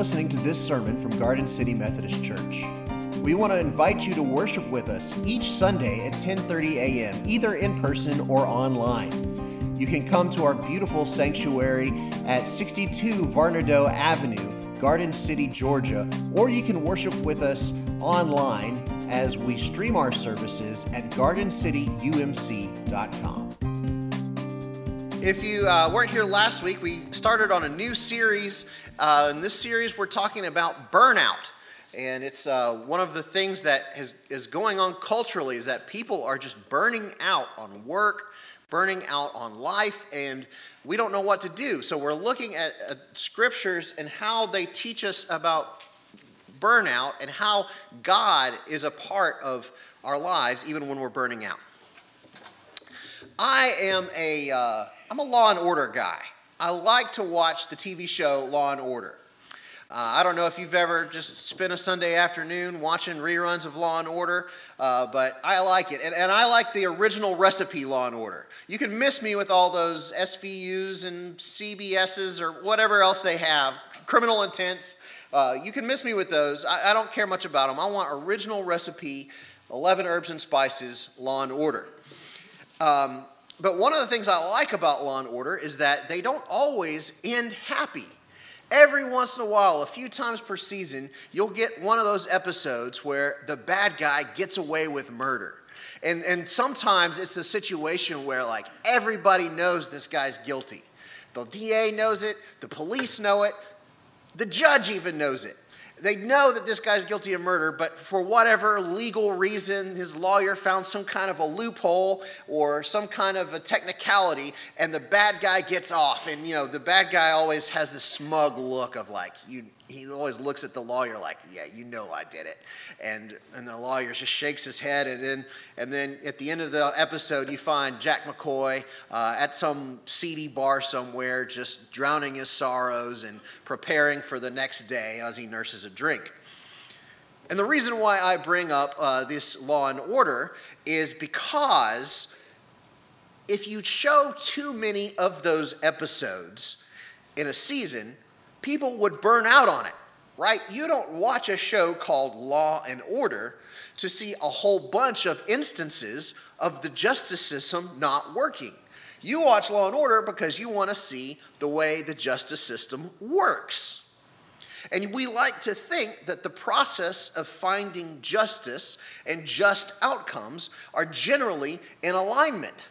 listening to this sermon from Garden City Methodist Church. We want to invite you to worship with us each Sunday at 10:30 a.m., either in person or online. You can come to our beautiful sanctuary at 62 Varnado Avenue, Garden City, Georgia, or you can worship with us online as we stream our services at gardencityumc.com. If you weren't here last week, we started on a new series. In this series, we're talking about burnout. And it's one of the things that is going on culturally is that people are just burning out on work, burning out on life, and we don't know what to do. So we're looking at scriptures and how they teach us about burnout and how God is a part of our lives even when we're burning out. I am I'm a Law and Order guy. I like to watch the TV show Law and Order. I don't know if you've ever just spent a Sunday afternoon watching reruns of Law & Order, but I like it. And I like the original recipe Law & Order. You can miss me with all those SVUs and CBSs or whatever else they have, criminal intents. You can miss me with those. I don't care much about them. I want original recipe, 11 herbs and spices, Law & Order. But one of the things I like about Law & Order is that they don't always end happy. Every once in a while, a few times per season, you'll get one of those episodes where the bad guy gets away with murder. And sometimes it's a situation where, like, everybody knows this guy's guilty. The DA knows it. The police know it. The judge even knows it. They know that this guy's guilty of murder, but for whatever legal reason, his lawyer found some kind of a loophole or some kind of a technicality, and the bad guy gets off. And, you know, the bad guy always has this smug look of, like, he always looks at the lawyer like, yeah, you know I did it. And the lawyer just shakes his head. And then at the end of the episode, you find Jack McCoy at some seedy bar somewhere just drowning his sorrows and preparing for the next day as he nurses a drink. And the reason why I bring up this Law & Order is because if you show too many of those episodes in a season, people would burn out on it, right? You don't watch a show called Law and Order to see a whole bunch of instances of the justice system not working. You watch Law and Order because you want to see the way the justice system works. And we like to think that the process of finding justice and just outcomes are generally in alignment.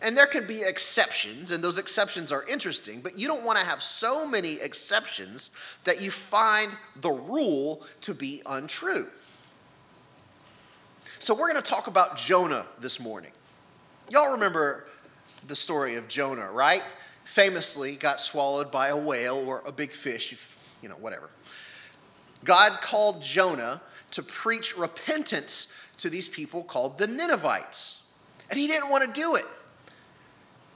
And there can be exceptions, and those exceptions are interesting, but you don't want to have so many exceptions that you find the rule to be untrue. So we're going to talk about Jonah this morning. Y'all remember the story of Jonah, right? Famously got swallowed by a whale or a big fish, you know, whatever. God called Jonah to preach repentance to these people called the Ninevites, and he didn't want to do it.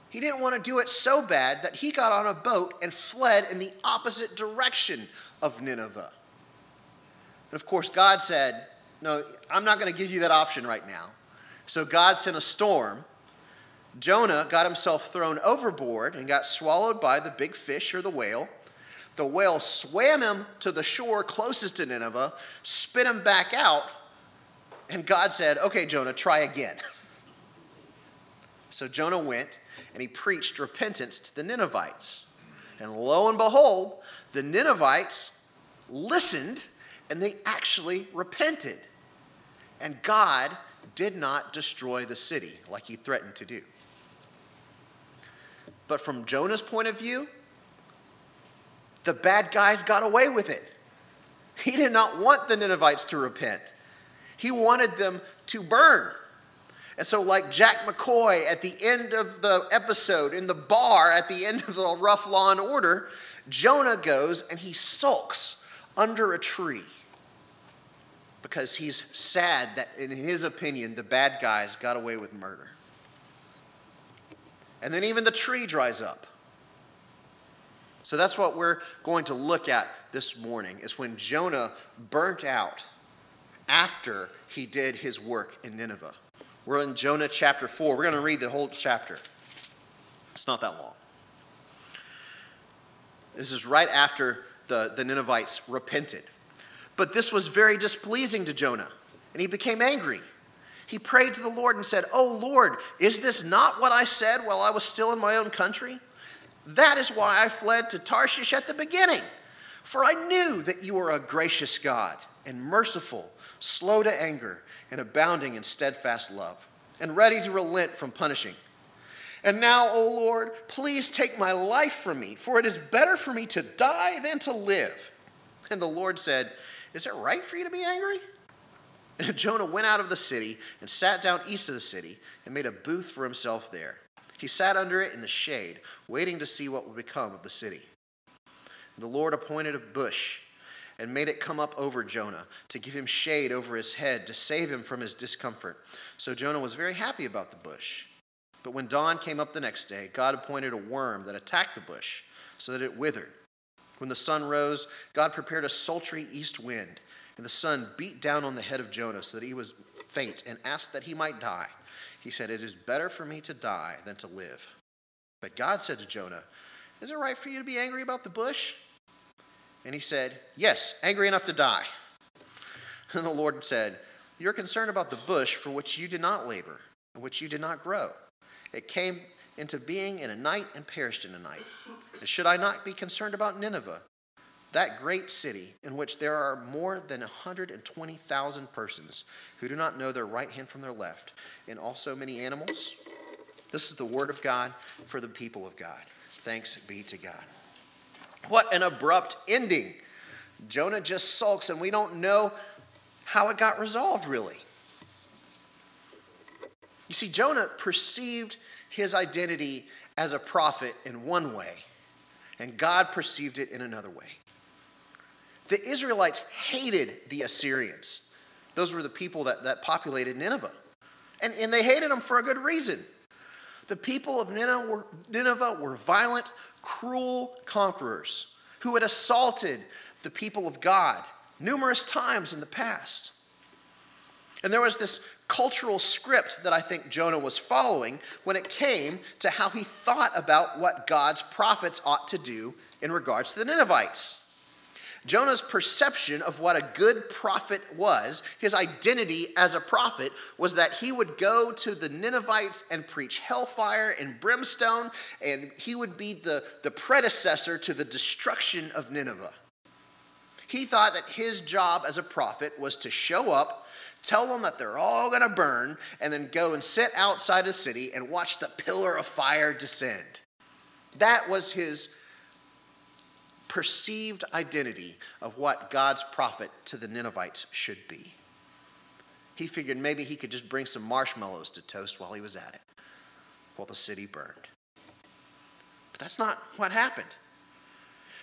He didn't want to do it so bad that he got on a boat and fled in the opposite direction of Nineveh. And of course, God said, no, I'm not going to give you that option right now. So God sent a storm. Jonah got himself thrown overboard and got swallowed by the big fish or the whale. The whale swam him to the shore closest to Nineveh, spit him back out, and God said, okay, Jonah, try again. So Jonah went and he preached repentance to the Ninevites. And lo and behold, the Ninevites listened and they actually repented. And God did not destroy the city like he threatened to do. But from Jonah's point of view, the bad guys got away with it. He did not want the Ninevites to repent. He wanted them to burn. And so like Jack McCoy at the end of the episode, in the bar at the end of the rough Law and Order, Jonah goes and he sulks under a tree because he's sad that, in his opinion, the bad guys got away with murder. And then even the tree dries up. So that's what we're going to look at this morning, is when Jonah burnt out after he did his work in Nineveh. We're in Jonah chapter 4. We're going to read the whole chapter. It's not that long. This is right after the Ninevites repented. But this was very displeasing to Jonah, and he became angry. He prayed to the Lord and said, "Oh Lord, is this not what I said while I was still in my own country? That is why I fled to Tarshish at the beginning. For I knew that you are a gracious God and merciful, slow to anger, and abounding in steadfast love, and ready to relent from punishing. And now, O Lord, please take my life from me, for it is better for me to die than to live." And the Lord said, "Is it right for you to be angry?" And Jonah went out of the city and sat down east of the city and made a booth for himself there. He sat under it in the shade, waiting to see what would become of the city. The Lord appointed a bush and made it come up over Jonah to give him shade over his head, to save him from his discomfort. So Jonah was very happy about the bush. But when dawn came up the next day, God appointed a worm that attacked the bush so that it withered. When the sun rose, God prepared a sultry east wind, and the sun beat down on the head of Jonah so that he was faint and asked that he might die. He said, "It is better for me to die than to live." But God said to Jonah, "Is it right for you to be angry about the bush?" And he said, "Yes, angry enough to die." And the Lord said, "You're concerned about the bush for which you did not labor and which you did not grow. It came into being in a night and perished in a night. And should I not be concerned about Nineveh, that great city in which there are more than 120,000 persons who do not know their right hand from their left, and also many animals?" This is the word of God for the people of God. Thanks be to God. What an abrupt ending. Jonah just sulks, and we don't know how it got resolved, really. You see, Jonah perceived his identity as a prophet in one way, and God perceived it in another way. The Israelites hated the Assyrians. Those were the people that populated Nineveh. And they hated them for a good reason. The people of Nineveh were violent, cruel conquerors who had assaulted the people of God numerous times in the past. And there was this cultural script that I think Jonah was following when it came to how he thought about what God's prophets ought to do in regards to the Ninevites. Jonah's perception of what a good prophet was, his identity as a prophet, was that he would go to the Ninevites and preach hellfire and brimstone, and he would be the predecessor to the destruction of Nineveh. He thought that his job as a prophet was to show up, tell them that they're all going to burn, and then go and sit outside the city and watch the pillar of fire descend. That was his perceived identity of what God's prophet to the Ninevites should be. He figured maybe he could just bring some marshmallows to toast while he was at it, while the city burned. But that's not what happened.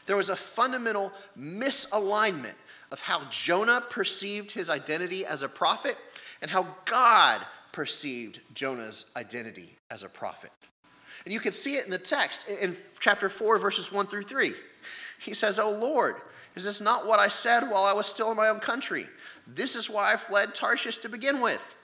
There was a fundamental misalignment of how Jonah perceived his identity as a prophet and how God perceived Jonah's identity as a prophet. And you can see it in the text in chapter 4, verses 1 through 3. He says, "O Lord, is this not what I said while I was still in my own country? This is why I fled Tarshish to begin with.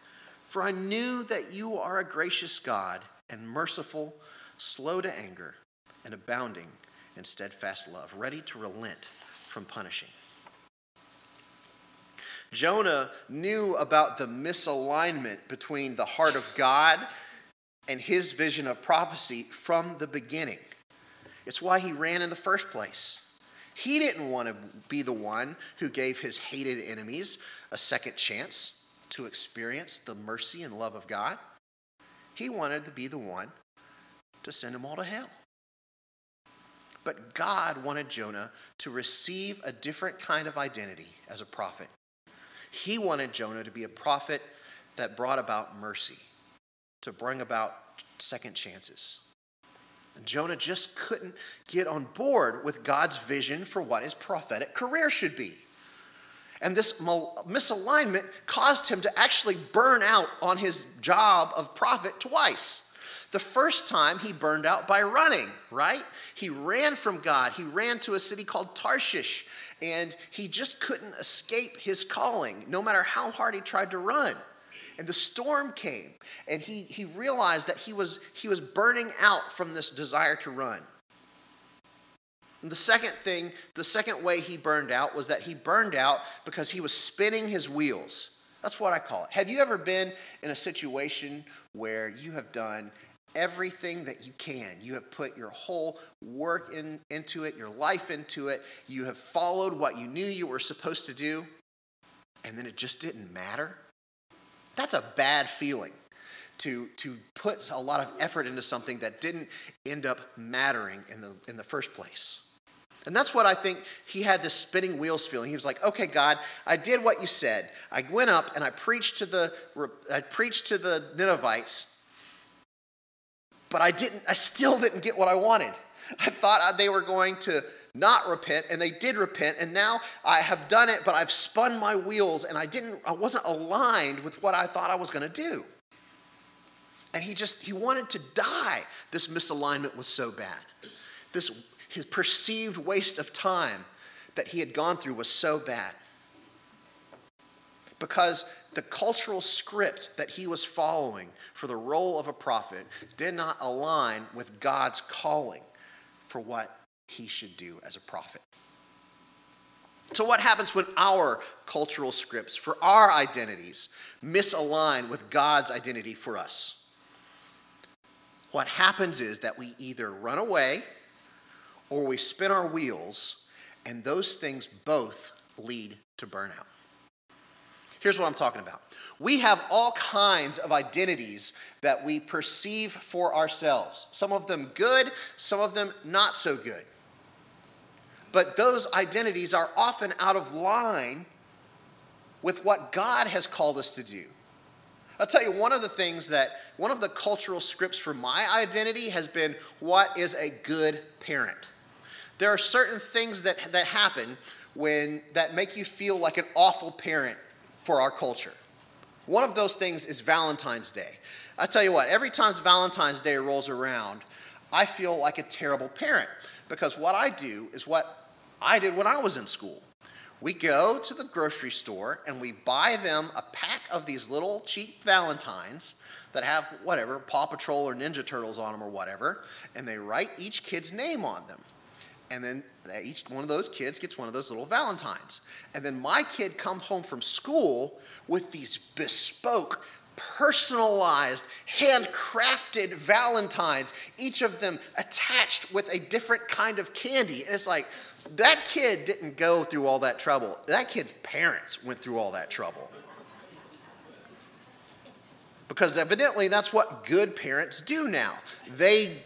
For I knew that you are a gracious God and merciful, slow to anger, and abounding in steadfast love, ready to relent from punishing." Jonah knew about the misalignment between the heart of God and his vision of prophecy from the beginning. It's why he ran in the first place. He didn't want to be the one who gave his hated enemies a second chance to experience the mercy and love of God. He wanted to be the one to send them all to hell. But God wanted Jonah to receive a different kind of identity as a prophet. He wanted Jonah to be a prophet that brought about mercy, to bring about second chances. And Jonah just couldn't get on board with God's vision for what his prophetic career should be. And this misalignment caused him to actually burn out on his job of prophet twice. The first time he burned out by running, right? He ran from God. He ran to a city called Tarshish, and he just couldn't escape his calling, no matter how hard he tried to run. And the storm came, and he realized that he was burning out from this desire to run. And the second way he burned out was that he burned out because he was spinning his wheels. That's what I call it. Have you ever been in a situation where you have done everything that you can? You have put your whole work into it, your life into it. You have followed what you knew you were supposed to do, and then it just didn't matter? That's a bad feeling, to put a lot of effort into something that didn't end up mattering in the first place. And that's what I think he had, this spinning wheels feeling. He was like, okay, God, I did what you said. I went up and I preached to the Ninevites, but I still didn't get what I wanted. I thought they were going to not repent, and they did repent, and now I have done it, but I've spun my wheels, and I wasn't aligned with what I thought I was going to do. And he wanted to die. This misalignment was so bad. His perceived waste of time that he had gone through was so bad, because the cultural script that he was following for the role of a prophet did not align with God's calling for what he should do as a prophet. So what happens when our cultural scripts for our identities misalign with God's identity for us? What happens is that we either run away or we spin our wheels, and those things both lead to burnout. Here's what I'm talking about. We have all kinds of identities that we perceive for ourselves. Some of them good, some of them not so good. But those identities are often out of line with what God has called us to do. I'll tell you, one of the cultural scripts for my identity has been, what is a good parent? There are certain things that happen that make you feel like an awful parent for our culture. One of those things is Valentine's Day. I tell you what, every time Valentine's Day rolls around, I feel like a terrible parent, because what I do is what I did when I was in school. We go to the grocery store and we buy them a pack of these little cheap Valentines that have whatever, Paw Patrol or Ninja Turtles on them or whatever, and they write each kid's name on them. And then each one of those kids gets one of those little Valentines. And then my kid comes home from school with these bespoke, personalized, handcrafted Valentines, each of them attached with a different kind of candy. And it's like, that kid didn't go through all that trouble. That kid's parents went through all that trouble. Because evidently that's what good parents do now. They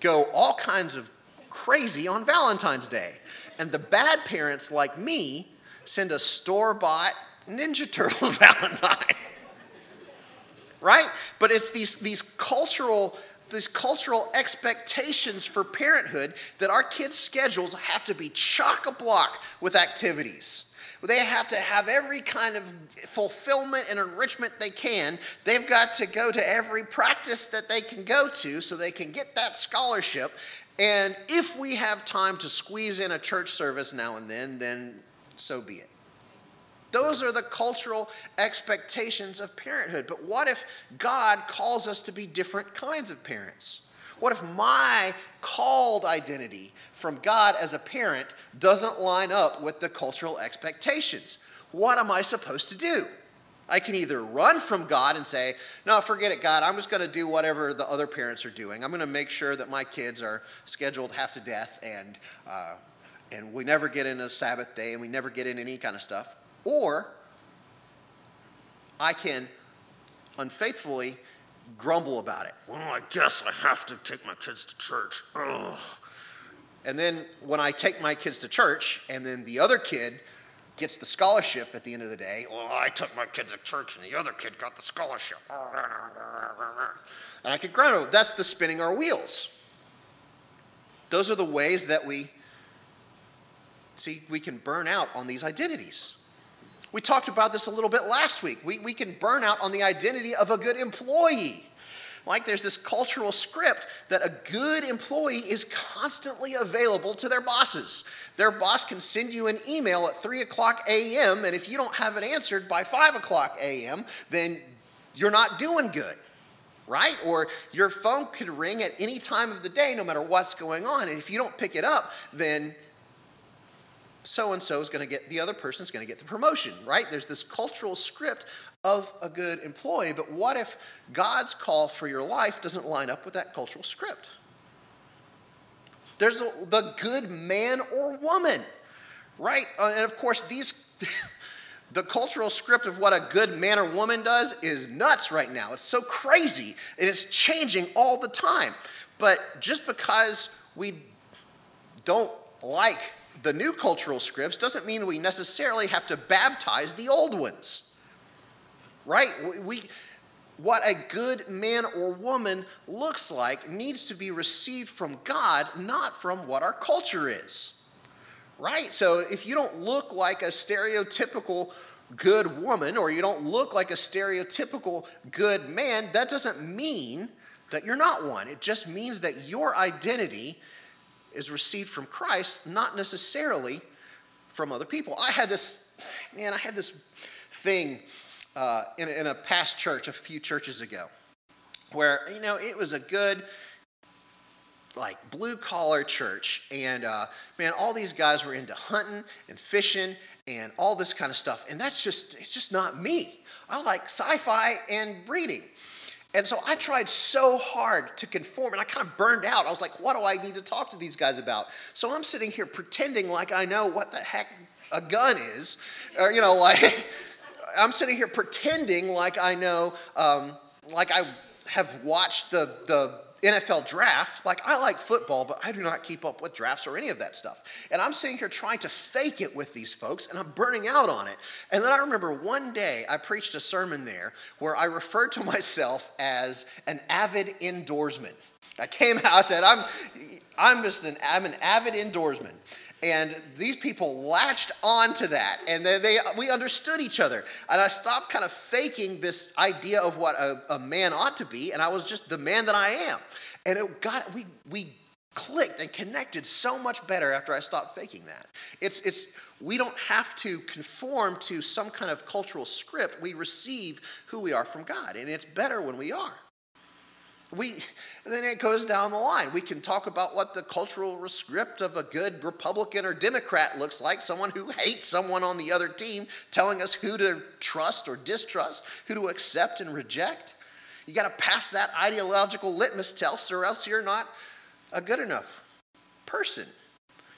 go all kinds of crazy on Valentine's Day. And the bad parents like me send a store-bought Ninja Turtle Valentine. Right? But it's these cultural expectations for parenthood that our kids' schedules have to be chock-a-block with activities. They have to have every kind of fulfillment and enrichment they can. They've got to go to every practice that they can go to so they can get that scholarship. And if we have time to squeeze in a church service now and then so be it. Those are the cultural expectations of parenthood. But what if God calls us to be different kinds of parents? What if my called identity from God as a parent doesn't line up with the cultural expectations? What am I supposed to do? I can either run from God and say, no, forget it, God. I'm just going to do whatever the other parents are doing. I'm going to make sure that my kids are scheduled half to death, and we never get in a Sabbath day, and we never get in any kind of stuff. Or I can unfaithfully grumble about it. Well, I guess I have to take my kids to church. Ugh. And then when I take my kids to church, and then the other kid gets the scholarship at the end of the day, well, I took my kid to church and the other kid got the scholarship. And I could grumble. That's the spinning our wheels. Those are the ways that we can burn out on these identities. We talked about this a little bit last week. We can burn out on the identity of a good employee. Like, there's this cultural script that a good employee is constantly available to their bosses. Their boss can send you an email at 3 o'clock a.m., and if you don't have it answered by 5 o'clock a.m., then you're not doing good. right? Or your phone could ring at any time of the day, no matter what's going on. And if you don't pick it up, then so-and-so is going to get, the other person's going to get the promotion, right? There's this cultural script of a good employee, but what if God's call for your life doesn't line up with that cultural script? There's the good man or woman, right? And of course, these the cultural script of what a good man or woman does is nuts right now. It's so crazy, and it's changing all the time. But just because we don't like the new cultural scripts doesn't mean we necessarily have to baptize the old ones, right? What a good man or woman looks like needs to be received from God, not from what our culture is, right? So if you don't look like a stereotypical good woman or you don't look like a stereotypical good man, that doesn't mean that you're not one. It just means that your identity is received from Christ, not necessarily from other people. I had this thing in a past church a few churches ago where, you know, it was a good, like, blue-collar church. And, man, all these guys were into hunting and fishing and all this kind of stuff. And it's just not me. I like sci-fi and reading. And so I tried so hard to conform, and I kind of burned out. I was like, what do I need to talk to these guys about? So I'm sitting here pretending like I know what the heck a gun is. Or, you know, like, I'm sitting here pretending like I know, like I have watched the NFL draft. Like, I like football, but I do not keep up with drafts or any of that stuff. And I'm sitting here trying to fake it with these folks, and I'm burning out on it. And then I remember one day I preached a sermon there where I referred to myself as an avid indoorsman. I came out, I said, I'm an avid indoorsman. And these people latched onto that, and then we understood each other. And I stopped kind of faking this idea of what a man ought to be, and I was just the man that I am. And we clicked and connected so much better after I stopped faking that. We don't have to conform to some kind of cultural script. We receive who we are from God, and it's better when we are. Then it goes down the line. We can talk about what the cultural script of a good Republican or Democrat looks like, someone who hates someone on the other team, telling us who to trust or distrust, who to accept and reject. You got to pass that ideological litmus test, or else you're not a good enough person.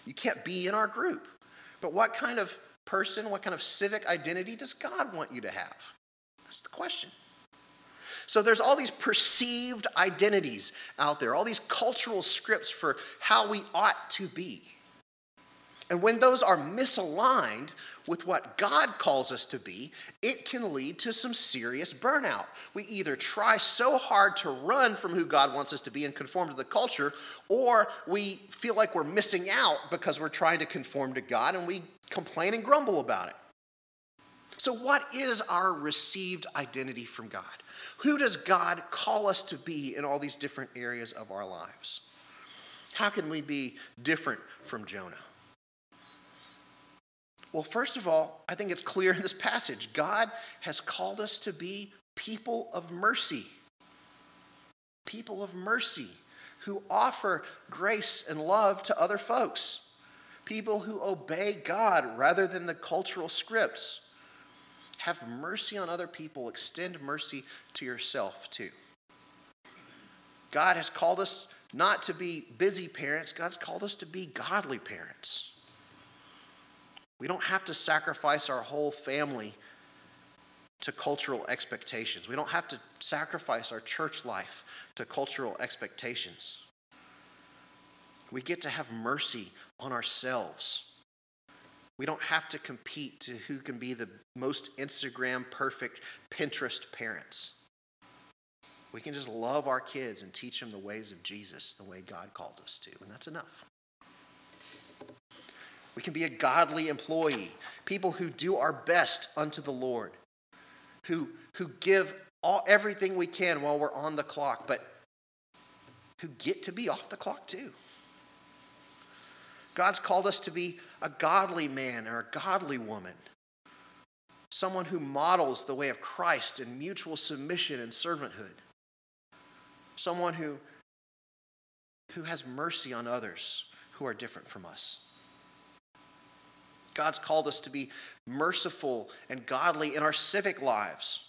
You can't be in our group. But what kind of person, what kind of civic identity does God want you to have? That's the question. So there's all these perceived identities out there, all these cultural scripts for how we ought to be. And when those are misaligned with what God calls us to be, it can lead to some serious burnout. We either try so hard to run from who God wants us to be and conform to the culture, or we feel like we're missing out because we're trying to conform to God, and we complain and grumble about it. So what is our received identity from God? Who does God call us to be in all these different areas of our lives? How can we be different from Jonah? Well, first of all, I think it's clear in this passage, God has called us to be people of mercy. People of mercy who offer grace and love to other folks. People who obey God rather than the cultural scripts. Have mercy on other people. Extend mercy to yourself too. God has called us not to be busy parents. God's called us to be godly parents. We don't have to sacrifice our whole family to cultural expectations. We don't have to sacrifice our church life to cultural expectations. We get to have mercy on ourselves. We don't have to compete to who can be the most Instagram perfect Pinterest parents. We can just love our kids and teach them the ways of Jesus, the way God called us to, and that's enough. We can be a godly employee, people who do our best unto the Lord, who give everything we can while we're on the clock, but who get to be off the clock too. God's called us to be a godly man or a godly woman, someone who models the way of Christ in mutual submission and servanthood, someone who has mercy on others who are different from us. God's called us to be merciful and godly in our civic lives,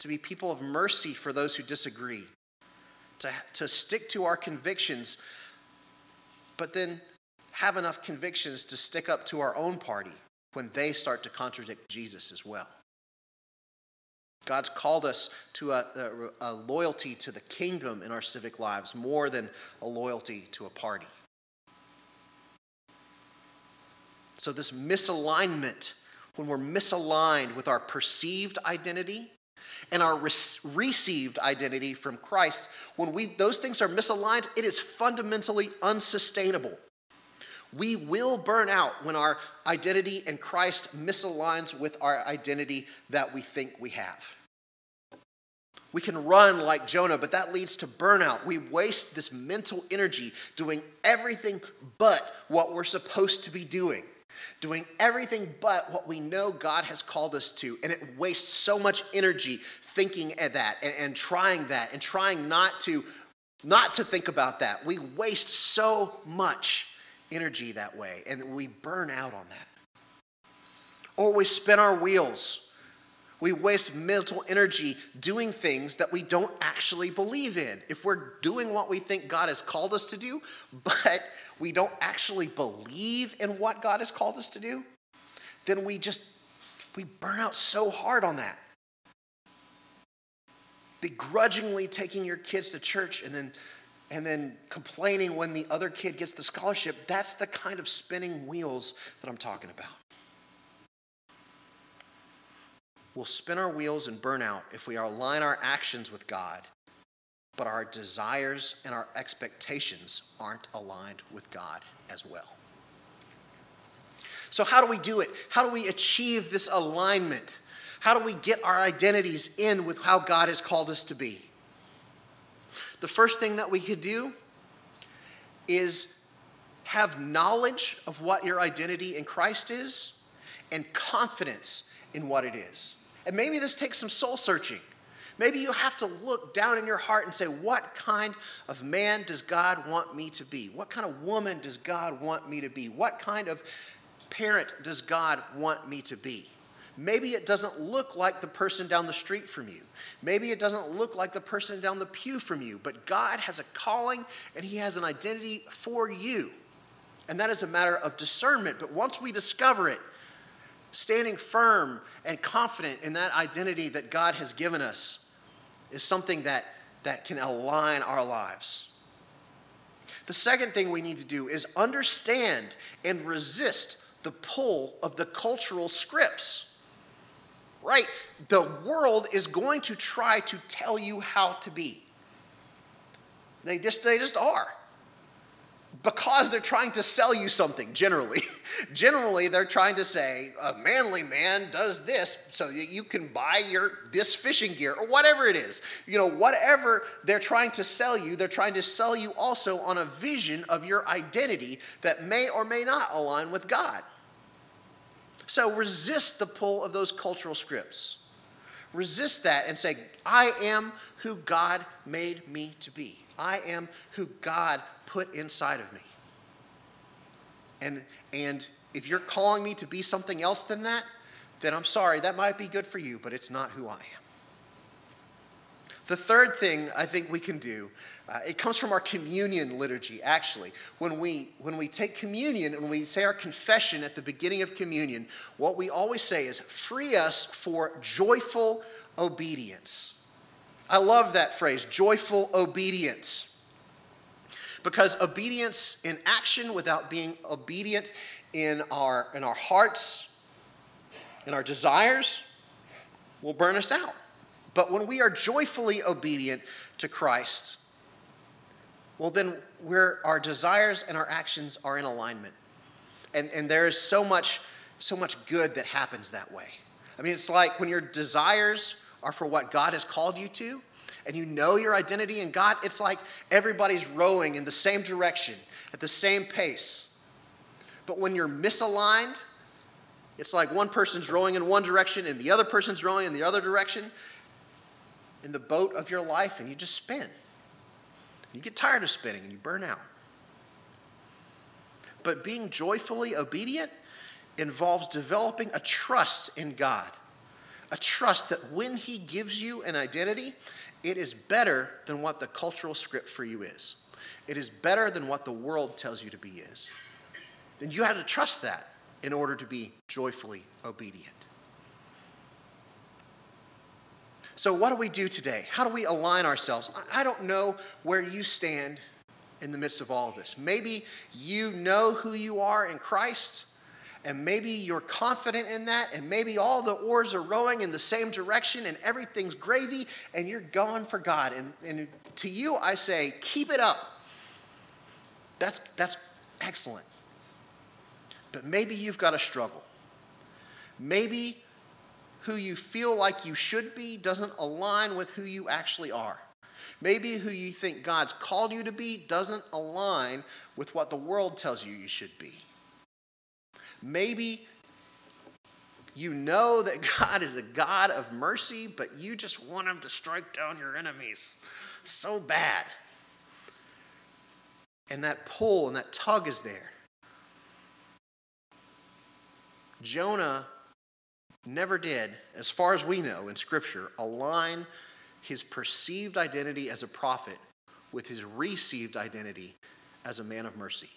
to be people of mercy for those who disagree, to stick to our convictions, but then have enough convictions to stick up to our own party when they start to contradict Jesus as well. God's called us to a loyalty to the kingdom in our civic lives more than a loyalty to a party. So this misalignment, when we're misaligned with our perceived identity and our received identity from Christ, when those things are misaligned, it is fundamentally unsustainable. We will burn out when our identity in Christ misaligns with our identity that we think we have. We can run like Jonah, but that leads to burnout. We waste this mental energy doing everything but what we're supposed to be doing. Doing everything but what we know God has called us to. And it wastes so much energy thinking at that and trying not to think about that. We waste so much energy that way, and we burn out on that. Or we spin our wheels. We waste mental energy doing things that we don't actually believe in. If we're doing what we think God has called us to do, but we don't actually believe in what God has called us to do, then we burn out so hard on that. Begrudgingly taking your kids to church and then complaining when the other kid gets the scholarship, that's the kind of spinning wheels that I'm talking about. We'll spin our wheels and burn out if we align our actions with God, but our desires and our expectations aren't aligned with God as well. So how do we do it? How do we achieve this alignment? How do we get our identities in with how God has called us to be? The first thing that we could do is have knowledge of what your identity in Christ is and confidence in what it is. And maybe this takes some soul searching. Maybe you have to look down in your heart and say, what kind of man does God want me to be? What kind of woman does God want me to be? What kind of parent does God want me to be? Maybe it doesn't look like the person down the street from you. Maybe it doesn't look like the person down the pew from you. But God has a calling and He has an identity for you. And that is a matter of discernment. But once we discover it, standing firm and confident in that identity that God has given us is something that can align our lives. The second thing we need to do is understand and resist the pull of the cultural scripts. Right? The world is going to try to tell you how to be. They just are. Because they're trying to sell you something, generally. Generally, they're trying to say, a manly man does this so that you can buy this fishing gear, or whatever it is. You know, whatever they're trying to sell you, they're trying to sell you also on a vision of your identity that may or may not align with God. So resist the pull of those cultural scripts. Resist that and say, I am who God made me to be. I am who God put inside of me. And if you're calling me to be something else than that, then I'm sorry, that might be good for you, but it's not who I am. The third thing I think we can do, it comes from our communion liturgy, actually. When we take communion and we say our confession at the beginning of communion, what we always say is, free us for joyful obedience. I love that phrase, joyful obedience. Because obedience in action without being obedient in our hearts, in our desires, will burn us out. But when we are joyfully obedient to Christ, well, then our desires and our actions are in alignment. And there is so much good that happens that way. I mean, it's like when your desires are for what God has called you to, and you know your identity in God, it's like everybody's rowing in the same direction, at the same pace. But when you're misaligned, it's like one person's rowing in one direction and the other person's rowing in the other direction, in the boat of your life, and you just spin. You get tired of spinning and you burn out. But being joyfully obedient involves developing a trust in God, a trust that when he gives you an identity, it is better than what the cultural script for you is. It is better than what the world tells you to be is. And you have to trust that in order to be joyfully obedient. So what do we do today? How do we align ourselves? I don't know where you stand in the midst of all of this. Maybe you know who you are in Christ, and maybe you're confident in that, and maybe all the oars are rowing in the same direction, and everything's gravy, and you're going for God. And to you, I say, keep it up. That's excellent. But maybe you've got a struggle. Maybe who you feel like you should be doesn't align with who you actually are. Maybe who you think God's called you to be doesn't align with what the world tells you you should be. Maybe you know that God is a God of mercy, but you just want him to strike down your enemies so bad. And that pull and that tug is there. Jonah never did, as far as we know in Scripture, align his perceived identity as a prophet with his received identity as a man of mercy.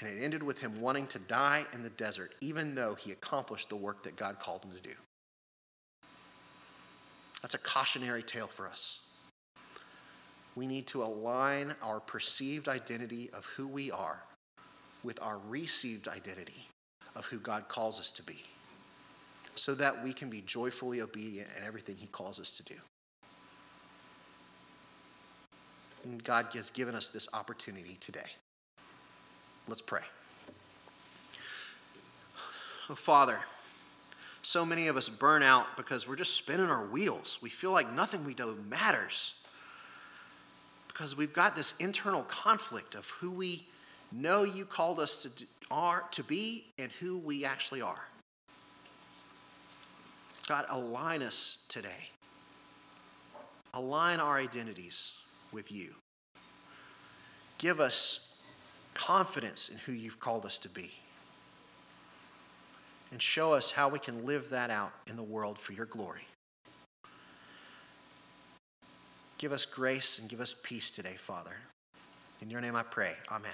And it ended with him wanting to die in the desert, even though he accomplished the work that God called him to do. That's a cautionary tale for us. We need to align our perceived identity of who we are with our received identity of who God calls us to be, so that we can be joyfully obedient in everything he calls us to do. And God has given us this opportunity today. Let's pray. Oh, Father, so many of us burn out because we're just spinning our wheels. We feel like nothing we do matters because we've got this internal conflict of who we know you called us to be and who we actually are. God, align us today. Align our identities with you. Give us confidence in who you've called us to be. And show us how we can live that out in the world for your glory. Give us grace and give us peace today, Father. In your name I pray. Amen.